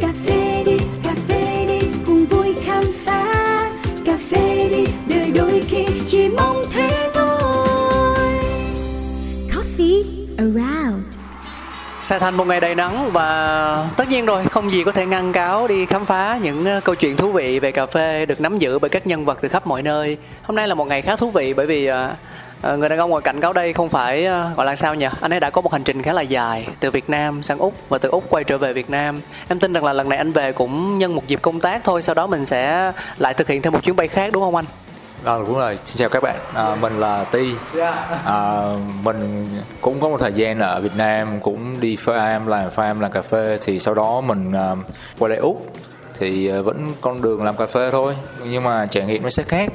Cà phê đi, cùng vui khám phá. Cà phê đi, đời đôi khi chỉ mong thế thôi. Coffee Around. Sa Thành một ngày đầy nắng và tất nhiên rồi, không gì có thể ngăn Cáo đi khám phá những câu chuyện thú vị về cà phê được nắm giữ bởi các nhân vật từ khắp mọi nơi. Hôm nay là một ngày khá thú vị bởi vì người đàn ông ngồi cạnh Cáo đây không phải gọi là sao nhỉ? Anh ấy đã có một hành trình khá là dài từ Việt Nam sang Úc và từ Úc quay trở về Việt Nam. Em tin rằng là lần này anh về cũng nhân một dịp công tác thôi, sau đó mình sẽ lại thực hiện thêm một chuyến bay khác đúng không anh? Vâng, đúng rồi. Xin chào các bạn. Mình là Ti. Mình cũng có một thời gian ở Việt Nam, cũng đi farm, làm cà phê. Thì sau đó mình quay lại Úc. Thì vẫn con đường làm cà phê thôi, nhưng mà trải nghiệm nó sẽ khác.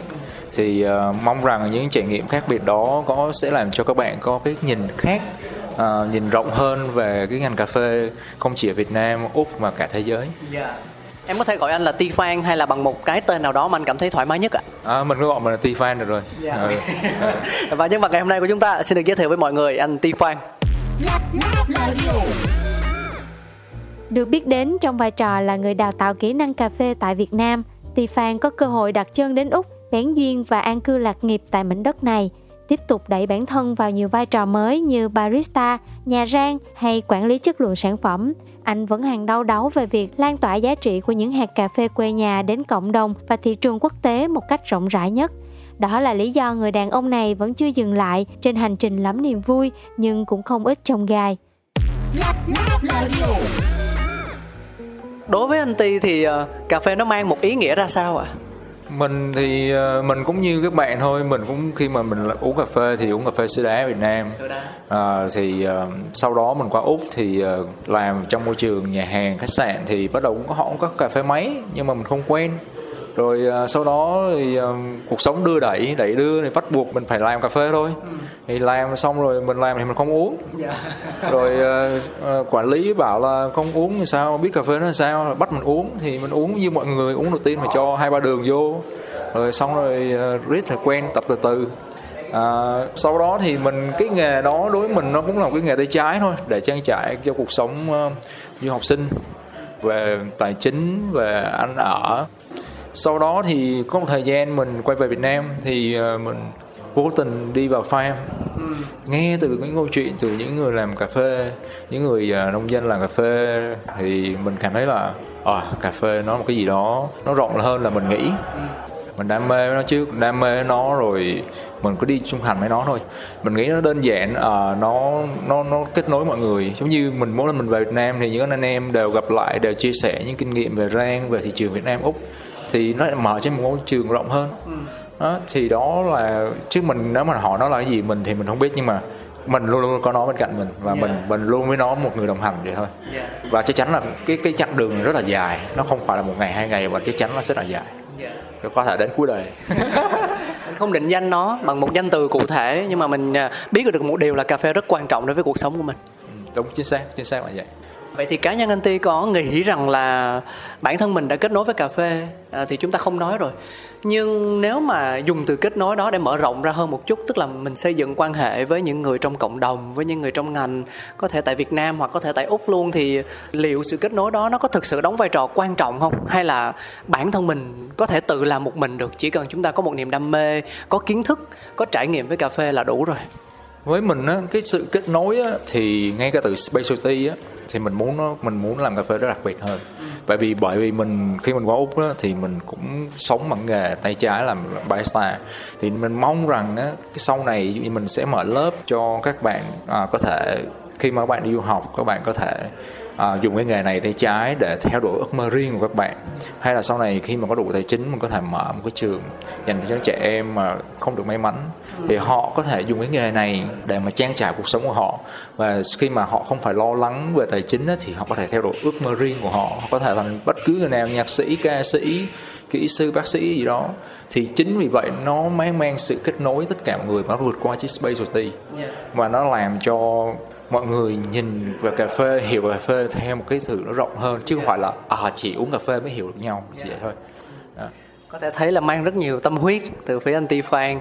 Thì mong rằng những trải nghiệm khác biệt đó sẽ làm cho các bạn có cái nhìn khác, nhìn rộng hơn về cái ngành cà phê, không chỉ ở Việt Nam, Úc mà cả thế giới. Em có thể gọi anh là Ti Phan hay là bằng một cái tên nào đó mà anh cảm thấy thoải mái nhất ạ? Mình cứ gọi mình là Ti Phan được rồi. Và nhân vật ngày hôm nay của chúng ta xin được giới thiệu với mọi người anh Ti Phan. Được biết đến trong vai trò là người đào tạo kỹ năng cà phê tại Việt Nam, Ti Phan có cơ hội đặt chân đến Úc, bén duyên và an cư lạc nghiệp tại mảnh đất này, tiếp tục đẩy bản thân vào nhiều vai trò mới như barista, nhà rang hay quản lý chất lượng sản phẩm. Anh vẫn hàng đau đáu về việc lan tỏa giá trị của những hạt cà phê quê nhà đến cộng đồng và thị trường quốc tế một cách rộng rãi nhất. Đó là lý do người đàn ông này vẫn chưa dừng lại trên hành trình lắm niềm vui nhưng cũng không ít chông gai. Đối với anh Ti thì cà phê nó mang một ý nghĩa ra sao ạ? Mình thì mình cũng như các bạn thôi, mình cũng khi mà mình uống cà phê thì uống cà phê sữa đá Việt Nam. Sau đó mình qua Úc thì làm trong môi trường nhà hàng, khách sạn thì bắt đầu họ cũng có cà phê máy nhưng mà mình không quen. Rồi sau đó thì cuộc sống đưa đẩy đưa thì bắt buộc mình phải làm cà phê thôi. Thì làm xong rồi mình làm thì mình không uống. Rồi quản lý bảo là không uống thì sao, biết cà phê nó sao, bắt mình uống thì mình uống như mọi người, uống đầu tiên phải cho 2-3 đường vô. Rồi xong rồi riết thì quen, tập từ. Sau đó thì mình cái nghề đó đối với mình nó cũng là một cái nghề tay trái thôi để trang trải cho cuộc sống như học sinh, về tài chính, về ăn ở. Sau đó thì có một thời gian mình quay về Việt Nam thì mình vô tình đi vào farm, nghe từ những câu chuyện từ những người làm cà phê, những người nông dân làm cà phê thì mình cảm thấy là cà phê nó một cái gì đó nó rộng hơn là mình nghĩ. Mình đam mê nó chứ, rồi mình cứ đi trung thành với nó thôi. Mình nghĩ nó đơn giản, nó kết nối mọi người. Giống như mình mỗi lần mình về Việt Nam thì những anh em đều gặp lại, đều chia sẻ những kinh nghiệm về rang, về thị trường Việt Nam, Úc. Thì nó mở trên một môi trường rộng hơn. Đó, thì đó là chứ mình nếu mà hỏi nó là cái gì mình thì mình không biết, nhưng mà mình luôn luôn có nó bên cạnh mình và mình luôn với nó một người đồng hành vậy thôi. Và chắc chắn là cái chặng đường rất là dài, nó không phải là một ngày hai ngày mà chắc chắn nó sẽ là dài, có thể đến cuối đời. Mình không định danh nó bằng một danh từ cụ thể nhưng mà mình biết được một điều là cà phê rất quan trọng đối với cuộc sống của mình. Đúng, chính xác là vậy. Vậy thì cá nhân anh Ti có nghĩ rằng là bản thân mình đã kết nối với cà phê thì chúng ta không nói rồi. Nhưng nếu mà dùng từ kết nối đó để mở rộng ra hơn một chút, tức là mình xây dựng quan hệ với những người trong cộng đồng, với những người trong ngành, có thể tại Việt Nam hoặc có thể tại Úc luôn, thì liệu sự kết nối đó nó có thực sự đóng vai trò quan trọng không? Hay là bản thân mình có thể tự làm một mình được, chỉ cần chúng ta có một niềm đam mê, có kiến thức, có trải nghiệm với cà phê là đủ rồi? Với mình á, cái sự kết nối á, thì ngay cả từ specialty á, thì mình muốn làm cà phê rất đặc biệt hơn. Bởi vì mình khi mình qua Úc á, thì mình cũng sống bằng nghề tay trái làm barista, thì mình mong rằng á, cái sau này mình sẽ mở lớp cho các bạn có thể khi mà các bạn đi du học, các bạn có thể dùng cái nghề này tay trái để theo đuổi ước mơ riêng của các bạn, hay là sau này khi mà có đủ tài chính mình có thể mở một cái trường dành cho trẻ em mà không được may mắn, thì họ có thể dùng cái nghề này để mà trang trải cuộc sống của họ, và khi mà họ không phải lo lắng về tài chính ấy, thì họ có thể theo đuổi ước mơ riêng của họ. Họ có thể thành bất cứ người nào, nhạc sĩ, ca sĩ, kỹ sư, bác sĩ gì đó. Thì chính vì vậy nó mang sự kết nối tất cả mọi người, nó vượt qua chiếc space của Ti, và nó làm cho mọi người nhìn về cà phê, hiểu về cà phê theo một cái sự nó rộng hơn, chứ không phải là chỉ uống cà phê mới hiểu được nhau, chỉ vậy thôi. Có thể thấy là mang rất nhiều tâm huyết từ phía anh Ti Phan.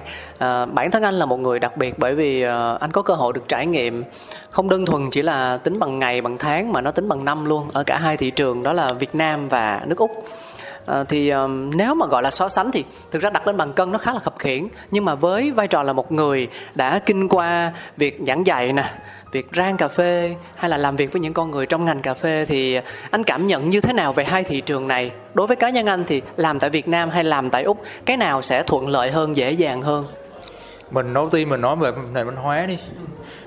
Bản thân anh là một người đặc biệt, bởi vì anh có cơ hội được trải nghiệm không đơn thuần chỉ là tính bằng ngày, bằng tháng, mà nó tính bằng năm luôn, ở cả hai thị trường đó là Việt Nam và nước Úc. Nếu mà gọi là so sánh thì thực ra đặt lên bàn cân nó khá là khập khiễng, nhưng mà với vai trò là một người đã kinh qua việc giảng dạy nè, việc rang cà phê, hay là làm việc với những con người trong ngành cà phê, thì anh cảm nhận như thế nào về hai thị trường này? Đối với cá nhân anh thì làm tại Việt Nam hay làm tại Úc, cái nào sẽ thuận lợi hơn, dễ dàng hơn? Mình đầu tiên mình nói về nền văn hóa đi.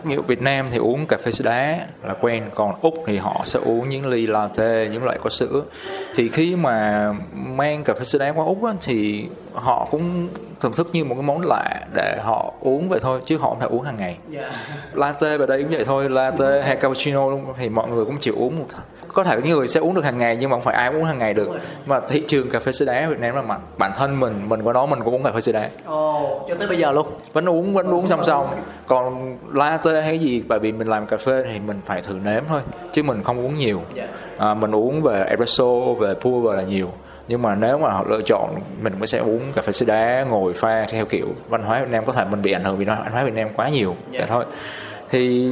Ví dụ Việt Nam thì uống cà phê sữa đá là quen, còn Úc thì họ sẽ uống những ly latte, những loại có sữa. Thì khi mà mang cà phê sữa đá qua Úc á, thì họ cũng thưởng thức như một cái món lạ để họ uống vậy thôi, chứ họ không thể uống hàng ngày. Latte về đây cũng vậy thôi, latte hay cappuccino luôn, thì mọi người cũng chỉ uống một. Có thể những người sẽ uống được hàng ngày, nhưng mà không phải ai uống hàng ngày được. Mà thị trường cà phê sữa đá Việt Nam là mạnh. Bản thân mình qua đó mình cũng uống cà phê sữa đá. Cho tới bây giờ luôn. Vẫn uống song. Còn latte hay gì, bởi vì mình làm cà phê thì mình phải thử nếm thôi, chứ mình không uống nhiều. Mình uống về espresso, về pour là nhiều. Nhưng mà nếu mà họ lựa chọn, mình cũng sẽ uống cà phê sữa đá, ngồi pha theo kiểu văn hóa Việt Nam. Có thể mình bị ảnh hưởng vì văn hóa Việt Nam quá nhiều. Vậy thôi. Thì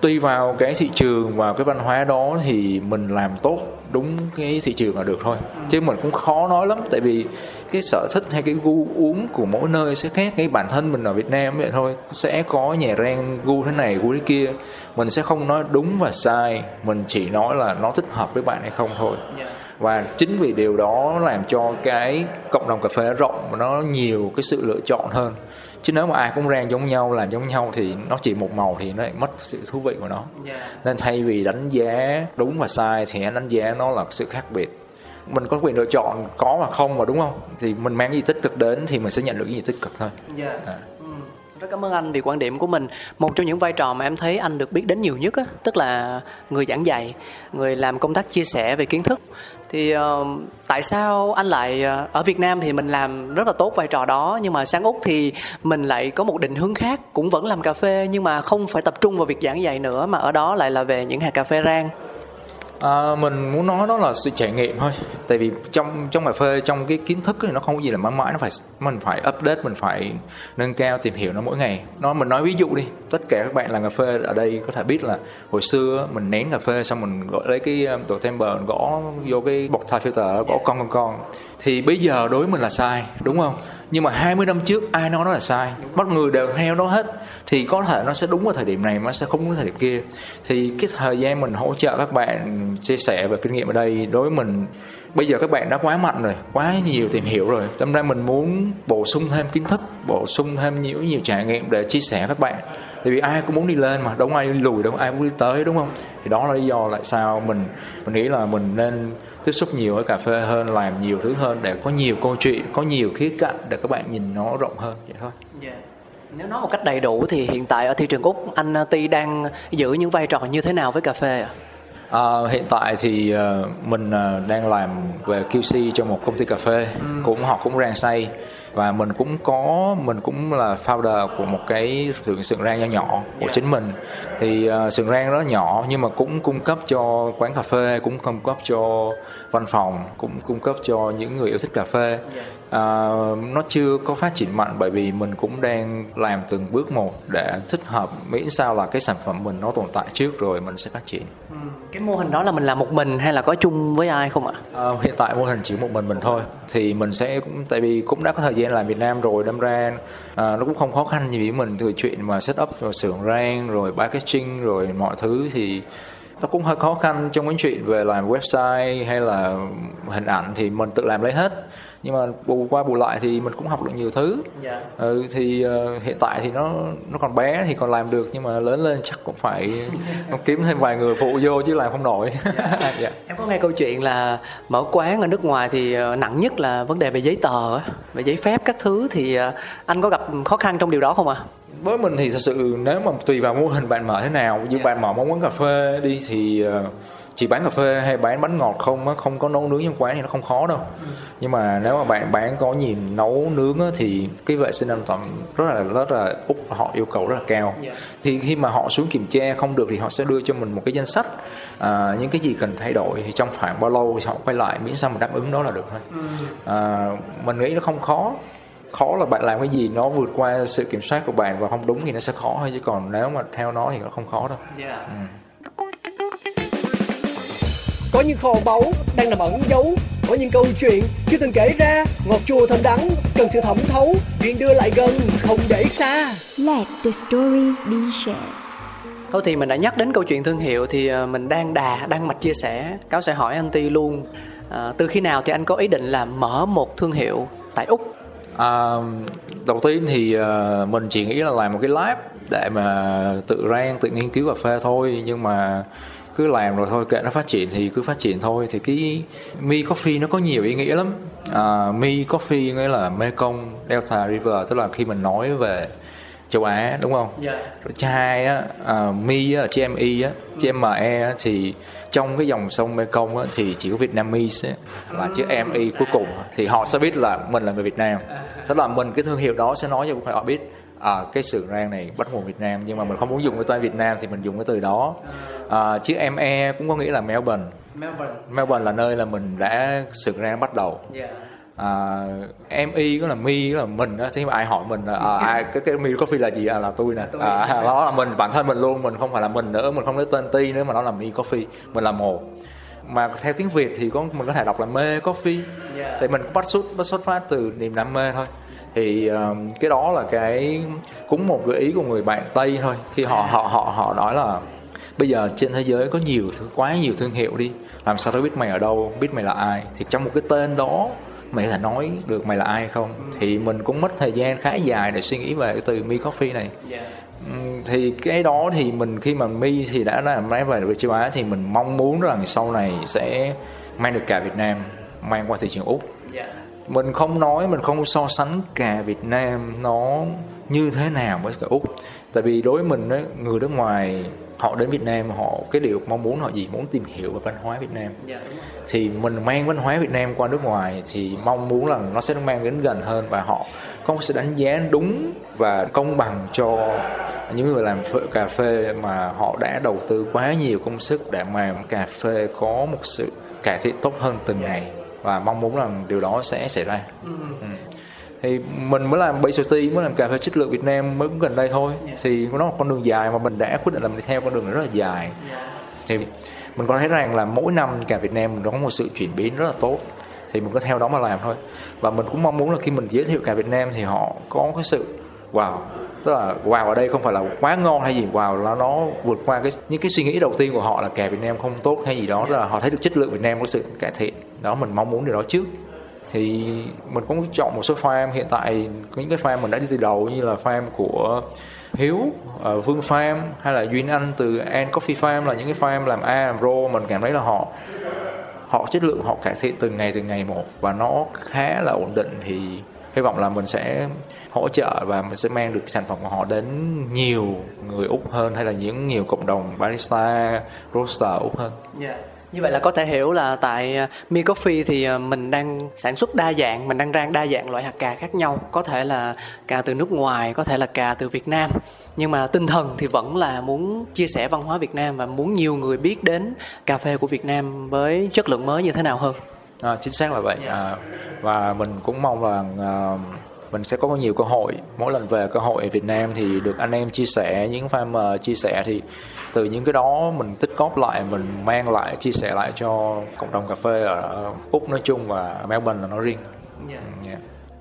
tùy vào cái thị trường và cái văn hóa đó thì mình làm tốt đúng cái thị trường là được thôi. Chứ mình cũng khó nói lắm, tại vì cái sở thích hay cái gu uống của mỗi nơi sẽ khác. Cái bản thân mình ở Việt Nam vậy thôi, sẽ có nhà rang gu thế này, gu thế kia. Mình sẽ không nói đúng và sai, mình chỉ nói là nó thích hợp với bạn hay không thôi. Và chính vì điều đó làm cho cái cộng đồng cà phê rộng và nó nhiều cái sự lựa chọn hơn. Chứ nếu mà ai cũng rang giống nhau, làm giống nhau thì nó chỉ một màu thì nó lại mất sự thú vị của nó. Nên thay vì đánh giá đúng và sai thì đánh giá nó là sự khác biệt. Mình có quyền lựa chọn có và không mà, đúng không? Thì mình mang cái gì tích cực đến thì mình sẽ nhận được cái gì tích cực thôi. Rất cảm ơn anh vì quan điểm của mình. Một trong những vai trò mà em thấy anh được biết đến nhiều nhất á, tức là người giảng dạy, người làm công tác chia sẻ về kiến thức. Thì tại sao anh lại ở Việt Nam thì mình làm rất là tốt vai trò đó, nhưng mà sang Úc thì mình lại có một định hướng khác, cũng vẫn làm cà phê nhưng mà không phải tập trung vào việc giảng dạy nữa, mà ở đó lại là về những hạt cà phê rang? Mình muốn nói đó là sự trải nghiệm thôi. Tại vì trong cà phê, trong cái kiến thức thì nó không có gì là mãi mãi, mình phải update, mình phải nâng cao, tìm hiểu nó mỗi ngày. Mình nói ví dụ đi, tất cả các bạn làm cà phê ở đây có thể biết là hồi xưa mình nén cà phê xong mình gọi lấy cái tổ temper, gõ vô cái bọc tie filter, gõ con. Thì bây giờ đối với mình là sai, đúng không? Nhưng mà 20 năm trước ai nói nó là sai, mọi người đều theo nó hết. Thì có thể nó sẽ đúng vào thời điểm này mà nó sẽ không đúng vào thời điểm kia. Thì cái thời gian mình hỗ trợ các bạn chia sẻ về kinh nghiệm ở đây, đối với mình bây giờ các bạn đã quá mạnh rồi, quá nhiều tìm hiểu rồi, đâm ra mình muốn bổ sung thêm kiến thức, bổ sung thêm nhiều trải nghiệm để chia sẻ các bạn. Tại vì ai cũng muốn đi lên mà, đâu có ai đi lùi, đâu có ai muốn đi tới, đúng không? Thì đó là lý do tại sao mình nghĩ là mình nên tiếp xúc nhiều ở cà phê hơn, làm nhiều thứ hơn để có nhiều câu chuyện, có nhiều khía cạnh để các bạn nhìn nó rộng hơn, vậy thôi. Nếu nói một cách đầy đủ thì hiện tại ở thị trường Úc, anh Ti đang giữ những vai trò như thế nào với cà phê ạ? Hiện tại thì mình đang làm về QC cho một công ty cà phê, họ cũng rang xay, và mình cũng là founder của một cái xưởng rang nhỏ của chính mình. Thì xưởng rang đó nhỏ nhưng mà cũng cung cấp cho quán cà phê, cũng cung cấp cho văn phòng, cũng cung cấp cho những người yêu thích cà phê. Nó chưa có phát triển mạnh bởi vì mình cũng đang làm từng bước một để thích hợp, miễn sao là cái sản phẩm mình nó tồn tại trước rồi mình sẽ phát triển. Cái mô hình đó là mình làm một mình hay là có chung với ai không ạ? Hiện tại mô hình chỉ một mình thôi. Thì mình sẽ, tại vì cũng đã có thời gian làm Việt Nam rồi, đâm ra nó cũng không khó khăn gì với mình, từ chuyện mà set up rồi xưởng rang rồi packaging rồi mọi thứ thì nó cũng hơi khó khăn. Trong cái chuyện về làm website hay là hình ảnh thì mình tự làm lấy hết. nhưng mà qua bù lại thì mình cũng học được nhiều thứ. Thì hiện tại thì nó còn bé thì còn làm được, nhưng mà lớn lên chắc cũng phải kiếm thêm vài người phụ vô chứ làm không nổi. Em có nghe câu chuyện là mở quán ở nước ngoài thì nặng nhất là vấn đề về giấy tờ, về giấy phép các thứ, thì anh có gặp khó khăn trong điều đó không ạ? Với mình thì thật sự nếu mà tùy vào mô hình bạn mở thế nào, như bạn mở món quán cà phê đi thì chỉ bán cà phê hay bán bánh ngọt không có nấu nướng trong quán thì nó không khó đâu. Nhưng mà nếu mà bạn bán có nhìn nấu nướng á, thì cái vệ sinh an toàn rất là Úc họ yêu cầu rất là cao. Thì khi mà họ xuống kiểm tra không được thì họ sẽ đưa cho mình một cái danh sách những cái gì cần thay đổi, thì trong khoảng bao lâu thì họ quay lại, miễn sao mình đáp ứng đó là được thôi. Mình nghĩ nó không khó là bạn làm cái gì nó vượt qua sự kiểm soát của bạn và không đúng thì nó sẽ khó thôi, chứ còn nếu mà theo nó thì nó không khó đâu. Có những kho báu đang nằm ẩn giấu, có những câu chuyện chưa từng kể ra, ngọt chua thơm đắng cần sự thẩm thấu, chuyện đưa lại gần không dễ xa. Let the story be shared. Thôi thì mình đã nhắc đến câu chuyện thương hiệu thì mình đang mạch chia sẻ. Cáo sẽ hỏi anh Ti luôn, từ khi nào thì anh có ý định là mở một thương hiệu tại Úc? Đầu tiên thì mình chỉ nghĩ là làm một cái lab để mà tự nghiên cứu cà phê thôi, nhưng mà cứ làm rồi thôi, kệ nó phát triển thì cứ phát triển thôi. Thì cái Mekoffee nó có nhiều ý nghĩa lắm. Mekoffee nghĩa là Mekong Delta River, tức là khi mình nói về châu Á đúng không? Rồi chai á, mi á, chme á, thì trong cái dòng sông Mekong á thì chỉ có Vietnamese á, là chữ me cuối cùng thì họ sẽ biết là mình là người Việt Nam. Tức là mình cái thương hiệu đó sẽ nói cho họ biết cái xưởng rang này bắt nguồn Việt Nam, nhưng mà mình không muốn dùng cái tên Việt Nam thì mình dùng cái từ đó. Chữ ME cũng có nghĩa là Melbourne là nơi là mình đã xưởng rang bắt đầu. ME có là mi là mình á, thế mà ai hỏi mình cái mi coffee là gì, là tôi nè, đó là mình, bản thân mình luôn, mình không phải là mình nữa, mình không lấy tên Ti nữa mà nó là mi coffee, mình là một. Mà theo tiếng Việt thì mình có thể đọc là mê coffee, thì mình cũng bắt xuất phát từ niềm đam mê thôi. Thì cái đó là cũng một gợi ý của người bạn Tây thôi, khi họ nói là bây giờ trên thế giới có quá nhiều thương hiệu đi, làm sao đó biết mày ở đâu, biết mày là ai, thì trong một cái tên đó mày có thể nói được mày là ai không. Thì mình cũng mất thời gian khá dài để suy nghĩ về cái từ Mekoffee này. Thì cái đó thì mình khi mà Mi thì đã làm nói về châu Á thì mình mong muốn rằng sau này sẽ mang được cả Việt Nam mang qua thị trường Úc. Mình không so sánh cà Việt Nam nó như thế nào với cả Úc, tại vì đối với mình ấy, người nước ngoài họ đến Việt Nam họ cái điều mong muốn họ gì muốn tìm hiểu về văn hóa Việt Nam. Thì mình mang văn hóa Việt Nam qua nước ngoài thì mong muốn là nó sẽ mang đến gần hơn và họ không sẽ đánh giá đúng và công bằng cho những người làm cà phê mà họ đã đầu tư quá nhiều công sức để mà cà phê có một sự cải thiện tốt hơn từng ngày, và mong muốn rằng điều đó sẽ xảy ra. Thì mình mới làm Barista, mới làm cà phê chất lượng Việt Nam mới cũng gần đây thôi. Thì nó là con đường dài mà mình đã quyết định làm đi theo con đường này rất là dài. Thì mình có thấy rằng là mỗi năm cà Việt Nam mình có một sự chuyển biến rất là tốt, thì mình có theo đó mà làm thôi. Và mình cũng mong muốn là khi mình giới thiệu cà Việt Nam thì họ có cái sự wow, tức là wow ở đây không phải là quá ngon hay gì, wow là nó vượt qua những cái suy nghĩ đầu tiên của họ là cà Việt Nam không tốt hay gì đó, tức là họ thấy được chất lượng Việt Nam có sự cải thiện đó. Mình mong muốn điều đó trước. Thì mình cũng chọn một số farm, hiện tại những cái farm mình đã đi từ đầu như là farm của Hiếu, Vương Farm hay là Duyên Anh từ An Coffee Farm, là những cái farm làm A làm Pro, mình cảm thấy là họ chất lượng họ cải thiện từng ngày một và nó khá là ổn định. Thì hy vọng là mình sẽ hỗ trợ và mình sẽ mang được sản phẩm của họ đến nhiều người Úc hơn, hay là những nhiều cộng đồng barista, roaster Úc hơn. Như vậy là có thể hiểu là tại Mekoffee thì mình đang sản xuất đa dạng, mình đang rang đa dạng loại hạt cà khác nhau, có thể là cà từ nước ngoài, có thể là cà từ Việt Nam, nhưng mà tinh thần thì vẫn là muốn chia sẻ văn hóa Việt Nam và muốn nhiều người biết đến cà phê của Việt Nam với chất lượng mới như thế nào hơn. Chính xác là vậy. Và mình cũng mong là mình sẽ có nhiều cơ hội, mỗi lần về cơ hội ở Việt Nam thì được anh em chia sẻ, những farmer chia sẻ, thì từ những cái đó mình tích góp lại, mình mang lại, chia sẻ lại cho cộng đồng cà phê ở Úc nói chung và Melbourne là nói riêng.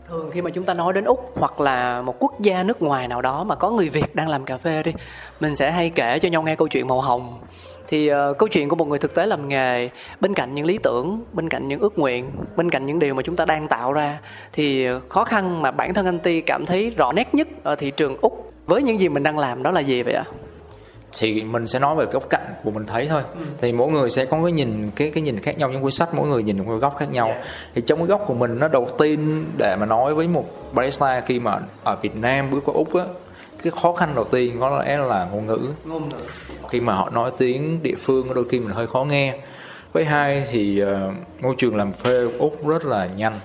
Thường khi mà chúng ta nói đến Úc hoặc là một quốc gia nước ngoài nào đó mà có người Việt đang làm cà phê đi, mình sẽ hay kể cho nhau nghe câu chuyện màu hồng, Thì câu chuyện của một người thực tế làm nghề, bên cạnh những lý tưởng, bên cạnh những ước nguyện, bên cạnh những điều mà chúng ta đang tạo ra, thì khó khăn mà bản thân anh Ti cảm thấy rõ nét nhất ở thị trường Úc với những gì mình đang làm đó là gì vậy ạ? Thì mình sẽ nói về góc cạnh của mình thấy thôi. Thì mỗi người sẽ có cái nhìn, cái nhìn khác nhau, những cuốn sách mỗi người nhìn một góc khác nhau. Thì trong cái góc của mình, nó đầu tiên để mà nói với một barista khi mà ở Việt Nam bước qua Úc á, cái khó khăn đầu tiên có lẽ là ngôn ngữ. Khi mà họ nói tiếng địa phương đôi khi mình hơi khó nghe. Với hai thì môi trường làm phê Úc rất là nhanh.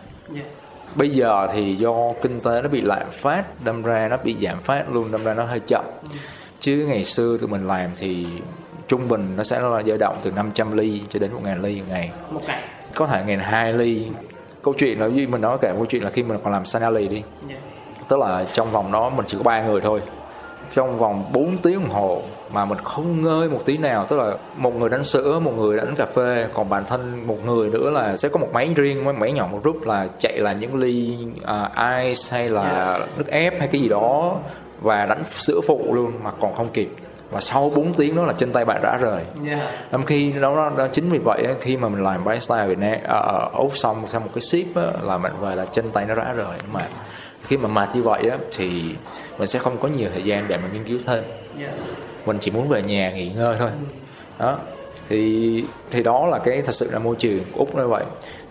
Bây giờ thì do kinh tế nó bị lạm phát, đâm ra nó bị giảm phát luôn, đâm ra nó hơi chậm. Chứ ngày xưa tụi mình làm thì trung bình nó sẽ là dao động từ 500 ly cho đến 1.000 ly một ngày. Có thể 1.200 ly. Câu chuyện là mình nói kể câu chuyện là khi mình còn làm Sanali đi, tức là trong vòng đó mình chỉ có 3 người thôi. Trong vòng 4 tiếng đồng hồ mà mình không ngơi một tí nào, tức là một người đánh sữa, một người đánh cà phê, còn bản thân một người nữa là sẽ có một máy riêng, một máy nhỏ một group là chạy là những ly ice hay là nước ép hay cái gì đó, và đánh sữa phụ luôn mà còn không kịp. Và sau 4 tiếng đó là chân tay bạn đã rời. Năm khi đó chính vì vậy khi mà mình làm barista Việt Nam ở Úc xong theo một cái ship đó, là mình về là chân tay nó đã rời. Mà khi mà mệt như vậy á, thì mình sẽ không có nhiều thời gian để mình nghiên cứu thêm. Mình chỉ muốn về nhà nghỉ ngơi thôi. Đó. Thì đó là cái thật sự là môi trường của Úc như vậy.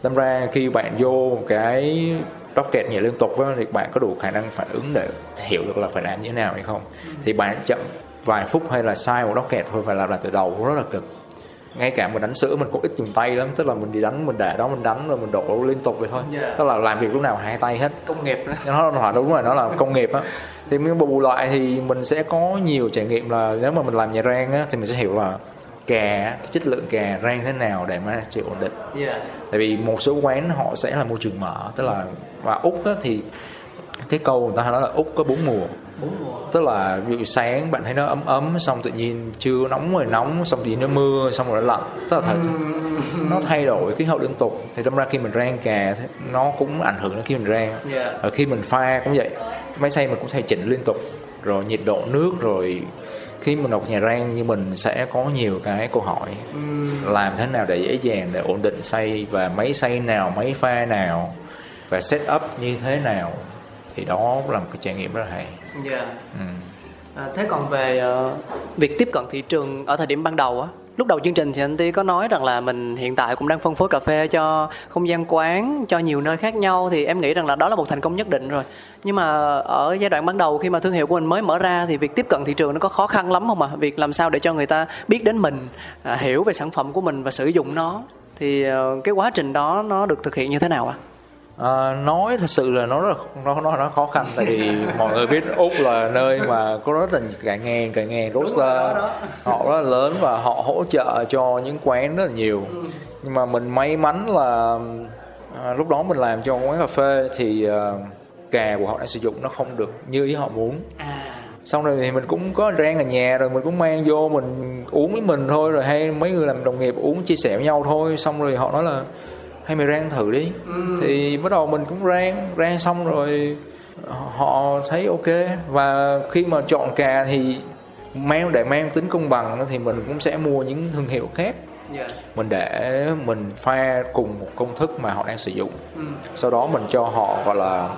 Đâm ra khi bạn vô cái rocket nhảy liên tục á, thì bạn có đủ khả năng phản ứng để hiểu được là phải làm như thế nào hay không. Thì bạn chậm vài phút hay là sai một rocket thôi phải làm lại từ đầu rất là cực. Ngay cả mình đánh sữa mình cũng ít dùng tay lắm, tức là mình đi đánh, mình để đó mình đánh rồi mình đổ liên tục vậy thôi. Tức là làm việc lúc nào hai tay hết, công nghiệp đó. Nó đúng rồi, nó là công nghiệp á. Thì những bù loại thì mình sẽ có nhiều trải nghiệm là nếu mà mình làm nhà rang á thì mình sẽ hiểu là cà, cái chất lượng cà rang thế nào để mà chịu ổn định. Tại vì một số quán họ sẽ là môi trường mở, tức là và Úc á thì cái câu người ta nói là Úc có 4 mùa. Tức là ví dụ sáng bạn thấy nó ấm, xong tự nhiên trưa nóng rồi nóng, xong tự nhiên nó mưa, xong rồi nó lạnh. Tức là nó thay đổi khí hậu liên tục. Thì đâm ra khi mình rang cà nó cũng ảnh hưởng đến khi mình rang. Và khi mình pha cũng vậy, máy xay mình cũng thay chỉnh liên tục, rồi nhiệt độ nước. Rồi khi mình học nhà rang như mình sẽ có nhiều cái câu hỏi. Làm thế nào để dễ dàng, để ổn định xay, và máy xay nào, máy pha nào, và set up như thế nào. Thì đó là một cái trải nghiệm rất là hay. Thế còn về việc tiếp cận thị trường ở thời điểm ban đầu á, lúc đầu chương trình thì anh Ti có nói rằng là mình hiện tại cũng đang phân phối cà phê cho không gian quán, cho nhiều nơi khác nhau, thì em nghĩ rằng là đó là một thành công nhất định rồi. Nhưng mà ở giai đoạn ban đầu khi mà thương hiệu của mình mới mở ra thì việc tiếp cận thị trường nó có khó khăn lắm không ạ? Việc làm sao để cho người ta biết đến mình, hiểu về sản phẩm của mình và sử dụng nó, thì cái quá trình đó nó được thực hiện như thế nào ạ? Nói thật sự là nó khó khăn. Tại vì mọi người biết Úc là nơi mà có rất là cả ngàn roaster, họ rất là lớn và họ hỗ trợ cho những quán rất là nhiều. Nhưng mà mình may mắn là lúc đó mình làm cho quán cà phê thì cà của họ đã sử dụng nó không được như ý họ muốn. Xong rồi thì mình cũng có rang ở nhà, rồi mình cũng mang vô mình uống với mình thôi, rồi hay mấy người làm đồng nghiệp uống chia sẻ với nhau thôi. Xong rồi họ nói là hay mày rang thử đi. Thì bắt đầu mình cũng rang xong rồi họ thấy ok. Và khi mà chọn cà thì để mang tính công bằng thì mình cũng sẽ mua những thương hiệu khác. Mình để mình pha cùng một công thức mà họ đang sử dụng. Sau đó mình cho họ gọi là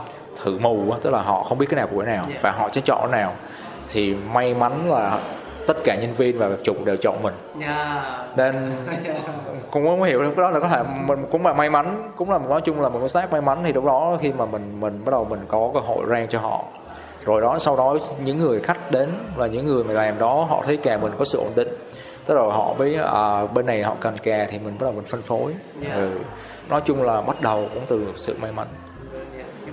thử mù, tức là họ không biết cái nào của cái nào và họ sẽ chọn cái nào. Thì may mắn là tất cả nhân viên và chủ đều chọn mình. Nên cũng không hiểu được đó, là có thể mình cũng là may mắn, cũng là nói chung là một cái xác may mắn. Thì lúc đó khi mà mình bắt đầu mình có cơ hội rang cho họ. Rồi đó sau đó những người khách đến và những người mà làm đó họ thấy cà mình có sự ổn định. Tức là họ với bên này họ cần cà thì mình bắt đầu mình phân phối. Nói chung là bắt đầu cũng từ sự may mắn.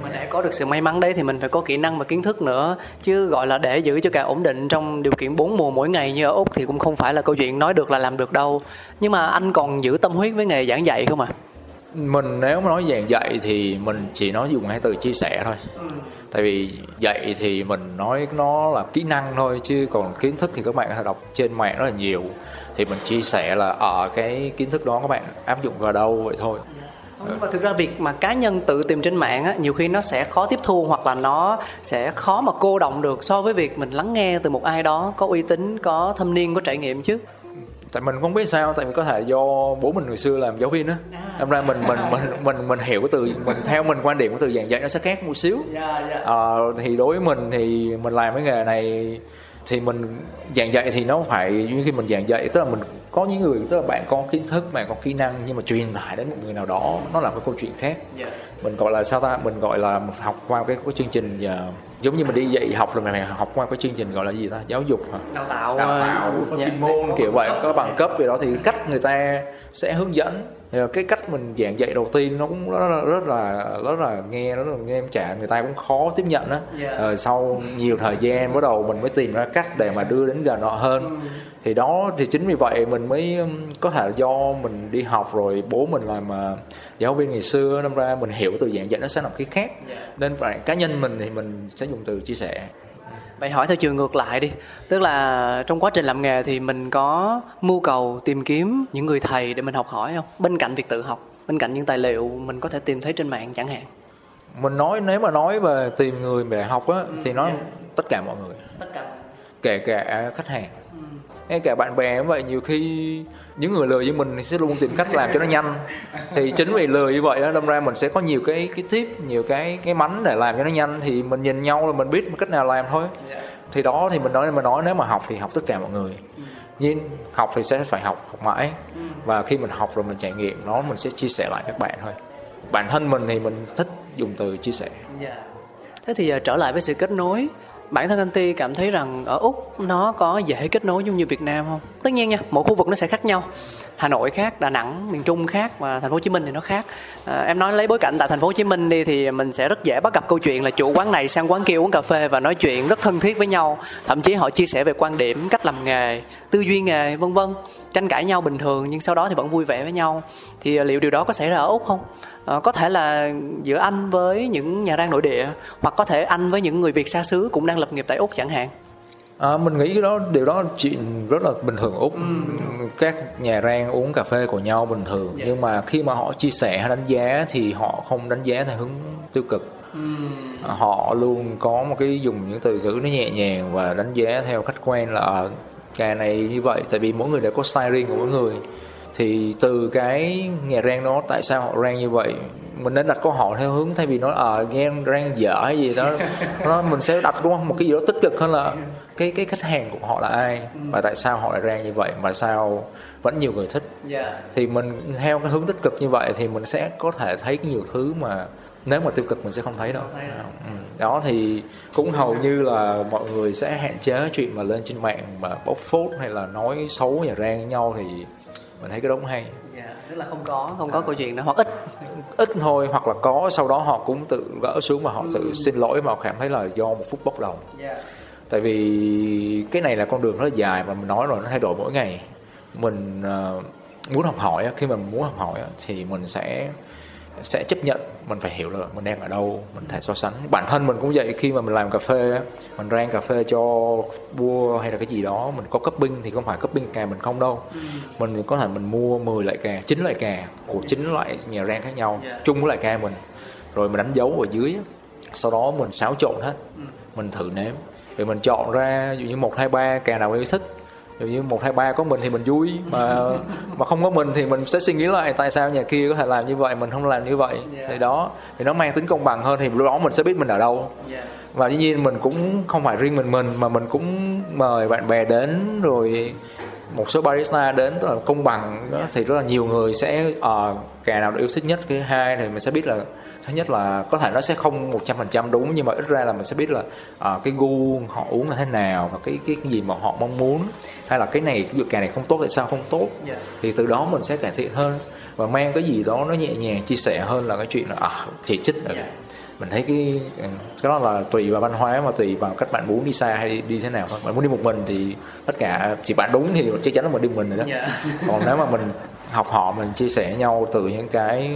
Mà để có được sự may mắn đấy thì mình phải có kỹ năng và kiến thức nữa. Chứ gọi là để giữ cho cà ổn định trong điều kiện 4 mùa mỗi ngày như ở Úc thì cũng không phải là câu chuyện nói được là làm được đâu. Nhưng mà anh còn giữ tâm huyết với nghề giảng dạy không ạ? Mình nếu mà nói giảng dạy thì mình chỉ nói dùng hai từ chia sẻ thôi. Tại vì dạy thì mình nói nó là kỹ năng thôi, chứ còn kiến thức thì các bạn đọc trên mạng rất là nhiều. Thì mình chia sẻ là ở cái kiến thức đó các bạn áp dụng vào đâu vậy thôi. Và thực ra việc mà cá nhân tự tìm trên mạng á, nhiều khi nó sẽ khó tiếp thu hoặc là nó sẽ khó mà cô đọng được so với việc mình lắng nghe từ một ai đó có uy tín, có thâm niên, có trải nghiệm chứ. Tại mình không biết sao, tại vì có thể do bố mình hồi xưa làm giáo viên á, thành ra mình hiểu cái từ, mình theo mình quan điểm của từ giảng dạy nó sẽ khác một xíu. Thì đối với mình thì mình làm cái nghề này thì mình giảng dạy thì nó phải, như khi mình giảng dạy tức là mình có những người, tức là bạn có kiến thức, bạn có kỹ năng nhưng mà truyền tải đến một người nào đó nó là một câu chuyện khác. Mình gọi là sao ta, mình gọi là học qua cái chương trình giống như mình đi dạy học rồi mình học qua cái chương trình gọi là gì ta, giáo dục hả, đào tạo chuyên môn kiểu vậy, có bằng cấp gì đó, thì cách người ta sẽ hướng dẫn. Cái cách mình giảng dạy đầu tiên nó cũng rất là nghe em trả người ta cũng khó tiếp nhận á. Sau nhiều thời gian bắt đầu mình mới tìm ra cách để mà đưa đến gần họ hơn. Thì đó, thì chính vì vậy mình mới có thể do mình đi học rồi bố mình làm giáo viên ngày xưa, năm ra mình hiểu từ giảng dạy nó sẽ làm cái khác. Nên vậy cá nhân mình thì mình sẽ dùng từ chia sẻ. Vậy hỏi theo chiều ngược lại đi, tức là trong quá trình làm nghề thì mình có mưu cầu tìm kiếm những người thầy để mình học hỏi không? Bên cạnh việc tự học, bên cạnh những tài liệu mình có thể tìm thấy trên mạng chẳng hạn. Mình nói, nếu mà nói về tìm người để học á, thì nó tất cả mọi người, tất cả, kể cả khách hàng, ngay cả bạn bè cũng vậy. Nhiều khi những người lười như mình sẽ luôn tìm cách làm cho nó nhanh, thì chính vì lười như vậy đó, đâm ra mình sẽ có nhiều cái tip, nhiều cái mánh để làm cho nó nhanh. Thì mình nhìn nhau là mình biết cách nào làm thôi. Thì đó, thì mình nói nếu mà học thì học tất cả mọi người. Nhưng học thì sẽ phải học mãi, và khi mình học rồi mình trải nghiệm nó, mình sẽ chia sẻ lại các bạn thôi. Bản thân mình thì mình thích dùng từ chia sẻ. Thế thì trở lại với sự kết nối, bản thân anh Ti cảm thấy rằng ở Úc nó có dễ kết nối giống như Việt Nam không? Tất nhiên nha, mỗi khu vực nó sẽ khác nhau. Hà Nội khác, Đà Nẵng, miền Trung khác, và Thành phố Hồ Chí Minh thì nó khác. Em nói lấy bối cảnh tại Thành phố Hồ Chí Minh đi, thì mình sẽ rất dễ bắt gặp câu chuyện là chủ quán này sang quán kia uống cà phê và nói chuyện rất thân thiết với nhau. Thậm chí họ chia sẻ về quan điểm, cách làm nghề, tư duy nghề, vân vân. Tranh cãi nhau bình thường nhưng sau đó thì vẫn vui vẻ với nhau. Thì liệu điều đó có xảy ra ở Úc không? Có thể là giữa anh với những nhà rang nội địa, hoặc có thể anh với những người Việt xa xứ cũng đang lập nghiệp tại Úc chẳng hạn. Mình nghĩ điều đó chuyện rất là bình thường ở Úc. Các nhà rang uống cà phê của nhau bình thường. Nhưng mà khi mà họ chia sẻ hay đánh giá thì họ không đánh giá theo hướng tiêu cực. Họ luôn có một cái dùng những từ ngữ nó nhẹ nhàng và đánh giá theo khách quan là cái này như vậy. Tại vì mỗi người đều có style riêng của mỗi người. Thì từ cái nhà rang đó, tại sao họ rang như vậy, mình nên đặt câu hỏi theo hướng, thay vì nói nghe rang dở hay gì đó, mình sẽ đặt một cái gì đó tích cực hơn là cái khách hàng của họ là ai, và tại sao họ lại rang như vậy mà sao vẫn nhiều người thích. Thì mình theo cái hướng tích cực như vậy thì mình sẽ có thể thấy nhiều thứ mà nếu mà tiêu cực mình sẽ không thấy đâu. Đó, thì cũng hầu như là mọi người sẽ hạn chế chuyện mà lên trên mạng mà bóc phốt hay là nói xấu nhà rang với nhau, thì mình thấy cái đó cũng hay. Tức là không có câu chuyện đó, hoặc ít thôi, hoặc là có sau đó họ cũng tự gỡ xuống và họ tự xin lỗi mà họ cảm thấy là do một phút bốc đồng. Tại vì cái này là con đường rất là dài mà mình nói rồi, nó thay đổi mỗi ngày. Mình muốn học hỏi, khi mà mình muốn học hỏi thì mình sẽ chấp nhận, mình phải hiểu là mình đang ở đâu, mình thể so sánh. Bản thân mình cũng vậy, khi mà mình làm cà phê, mình rang cà phê cho bua hay là cái gì đó, mình có cupping thì không phải cupping cà mình không đâu. Mình có thể mình mua 10 loại cà, 9 loại cà của 9 loại nhà rang khác nhau, chung với loại cà mình, rồi mình đánh dấu ở dưới, sau đó mình xáo trộn hết, mình thử nếm. Rồi mình chọn ra ví dụ như 1, 2, 3 cà nào em thích. Ví dụ như 1, 2, 3 có mình thì mình vui, mà không có mình thì mình sẽ suy nghĩ lại tại sao nhà kia có thể làm như vậy, mình không làm như vậy. Thì đó, thì nó mang tính công bằng hơn, thì lúc đó mình sẽ biết mình ở đâu. Và dĩ nhiên mình cũng không phải riêng mình mà mình cũng mời bạn bè đến, rồi một số barista đến, tức là công bằng đó, thì rất là nhiều người sẽ cà nào được yêu thích nhất. Thứ hai thì mình sẽ biết là, thứ nhất là có thể nó sẽ không 100% đúng, nhưng mà ít ra là mình sẽ biết là cái gu họ uống là thế nào, và cái gì mà họ mong muốn, hay là cái này, cái này không tốt, tại sao không tốt. Thì từ đó mình sẽ cải thiện hơn và mang cái gì đó nó nhẹ nhàng chia sẻ hơn là cái chuyện là chỉ trích. Mình thấy cái đó là tùy vào văn hóa, mà tùy vào cách bạn muốn đi xa hay đi thế nào. Bạn muốn đi một mình thì tất cả chỉ bạn đúng thì chắc chắn là mình đi một mình rồi đó. Còn nếu mà mình học họ, mình chia sẻ nhau từ những cái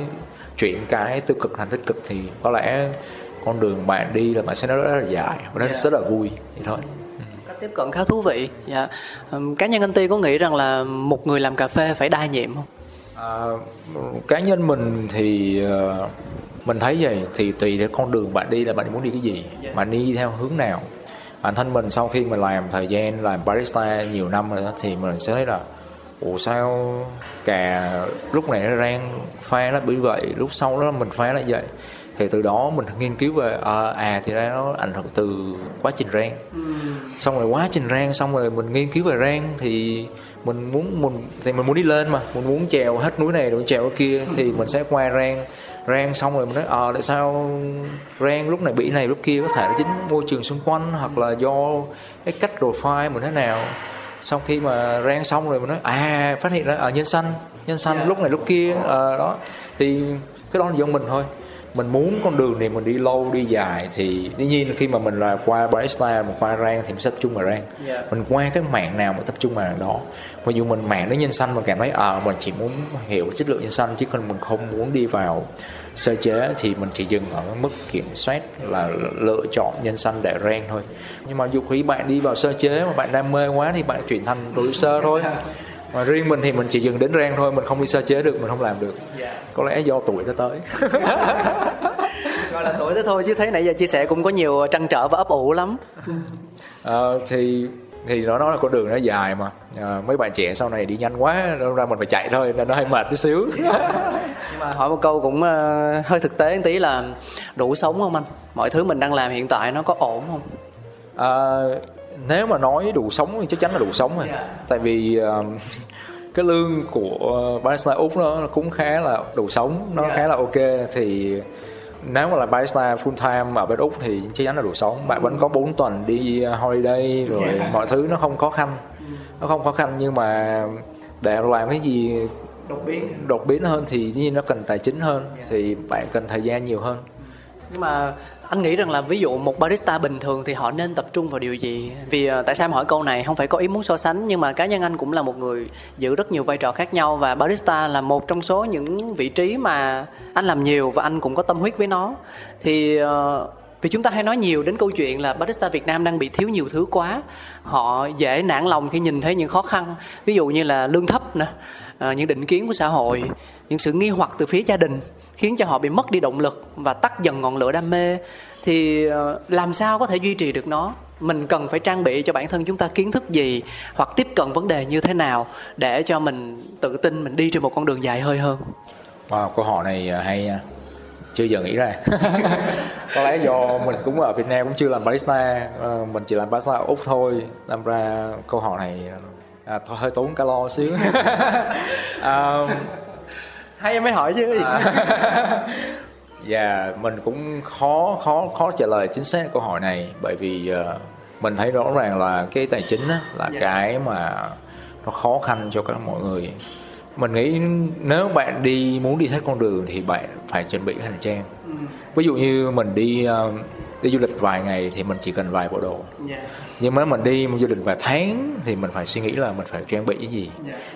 chuyển cái tiêu cực thành tích cực, thì có lẽ con đường bạn đi là bạn sẽ nói rất là dài và rất là vui. Vậy thôi, cách tiếp cận khá thú vị. Cá nhân anh Ti có nghĩ rằng là một người làm cà phê phải đa nhiệm không? Cá nhân mình thì mình thấy vậy, thì tùy theo con đường bạn đi là bạn muốn đi cái gì, bạn đi theo hướng nào. Bản thân mình sau khi mình làm thời gian làm barista nhiều năm rồi đó, thì mình sẽ thấy là ủa sao cà lúc này nó rang pha nó bị vậy, lúc sau đó mình pha nó vậy. Thì từ đó mình nghiên cứu về thì ra nó ảnh hưởng từ quá trình rang. Xong rồi quá trình rang, xong rồi mình nghiên cứu về rang thì mình muốn đi lên, mà mình muốn trèo hết núi này rồi trèo cái kia thì mình sẽ qua rang xong rồi mình nói tại sao rang lúc này bị này lúc kia, có thể là chính môi trường xung quanh hoặc là do cái cách rồi pha mình thế nào. Xong khi mà rang xong rồi mình nói phát hiện ra nhân xanh yeah. Lúc này lúc kia đó thì cái đó là do mình thôi. Mình muốn con đường này mình đi lâu đi dài thì dĩ nhiên khi mà mình là qua barista, mình qua rang thì mình sẽ tập trung vào rang. Yeah. Mình qua cái mạng nào mình tập trung vào đó. Mặc dù mình mạng nó nhân xanh mình cảm thấy mình chỉ muốn hiểu chất lượng nhân xanh chứ còn mình không muốn đi vào sơ chế, thì mình chỉ dừng ở mức kiểm soát là lựa chọn nhân xanh để rang thôi. Nhưng mà dù khi bạn đi vào sơ chế mà bạn đam mê quá thì bạn chuyển thành producer thôi. Mà riêng mình thì mình chỉ dừng đến rang thôi, mình không đi sơ chế được, mình không làm được. Có lẽ do tuổi nó tới. Gọi là tuổi đó thôi chứ thấy nãy giờ chia sẻ cũng có nhiều trăn trở và ấp ủ lắm. Thì nó nói là con đường nó dài mà mấy bạn trẻ sau này đi nhanh quá nên ra mình phải chạy thôi, nên nó hơi mệt tí xíu. Nhưng mà hỏi một câu cũng hơi thực tế một tí là đủ sống không anh? Mọi thứ mình đang làm hiện tại nó có ổn không? Nếu mà nói đủ sống thì chắc chắn là đủ sống rồi. Tại vì cái lương của barista Úc nó cũng khá là đủ sống, nó khá là ok. Thì nếu mà là barista full time ở bên Úc thì chắc chắn là đủ sống. Bạn vẫn có 4 tuần đi holiday rồi mọi thứ nó không khó khăn. Nó không khó khăn, nhưng mà để làm cái gì đột biến hơn thì dĩ nhiên nó cần tài chính hơn, thì bạn cần thời gian nhiều hơn. Nhưng mà anh nghĩ rằng là ví dụ một barista bình thường thì họ nên tập trung vào điều gì? Vì tại sao em hỏi câu này không phải có ý muốn so sánh, nhưng mà cá nhân anh cũng là một người giữ rất nhiều vai trò khác nhau, và barista là một trong số những vị trí mà anh làm nhiều và anh cũng có tâm huyết với nó. Thì vì chúng ta hay nói nhiều đến câu chuyện là barista Việt Nam đang bị thiếu nhiều thứ quá, họ dễ nản lòng khi nhìn thấy những khó khăn, ví dụ như là lương thấp nè, những định kiến của xã hội, những sự nghi hoặc từ phía gia đình, khiến cho họ bị mất đi động lực và tắt dần ngọn lửa đam mê. Thì làm sao có thể duy trì được nó? Mình cần phải trang bị cho bản thân chúng ta kiến thức gì, hoặc tiếp cận vấn đề như thế nào để cho mình tự tin mình đi trên một con đường dài hơi hơn? Wow, câu hỏi này hay nha, chưa giờ nghĩ ra. Có lẽ do mình cũng ở Việt Nam cũng chưa làm barista, mình chỉ làm barista ở Úc thôi, làm ra câu hỏi này hơi tốn calo xíu. Hay em mới hỏi chứ. Mình cũng khó trả lời chính xác câu hỏi này, bởi vì mình thấy rõ ràng là cái tài chính á, là cái mà nó khó khăn cho các mọi người. Mình nghĩ nếu bạn muốn đi hết con đường thì bạn phải chuẩn bị hành trang. Ví dụ như mình đi du lịch vài ngày thì mình chỉ cần vài bộ đồ. Nhưng mà mình đi du lịch vài tháng thì mình phải suy nghĩ là mình phải trang bị cái gì.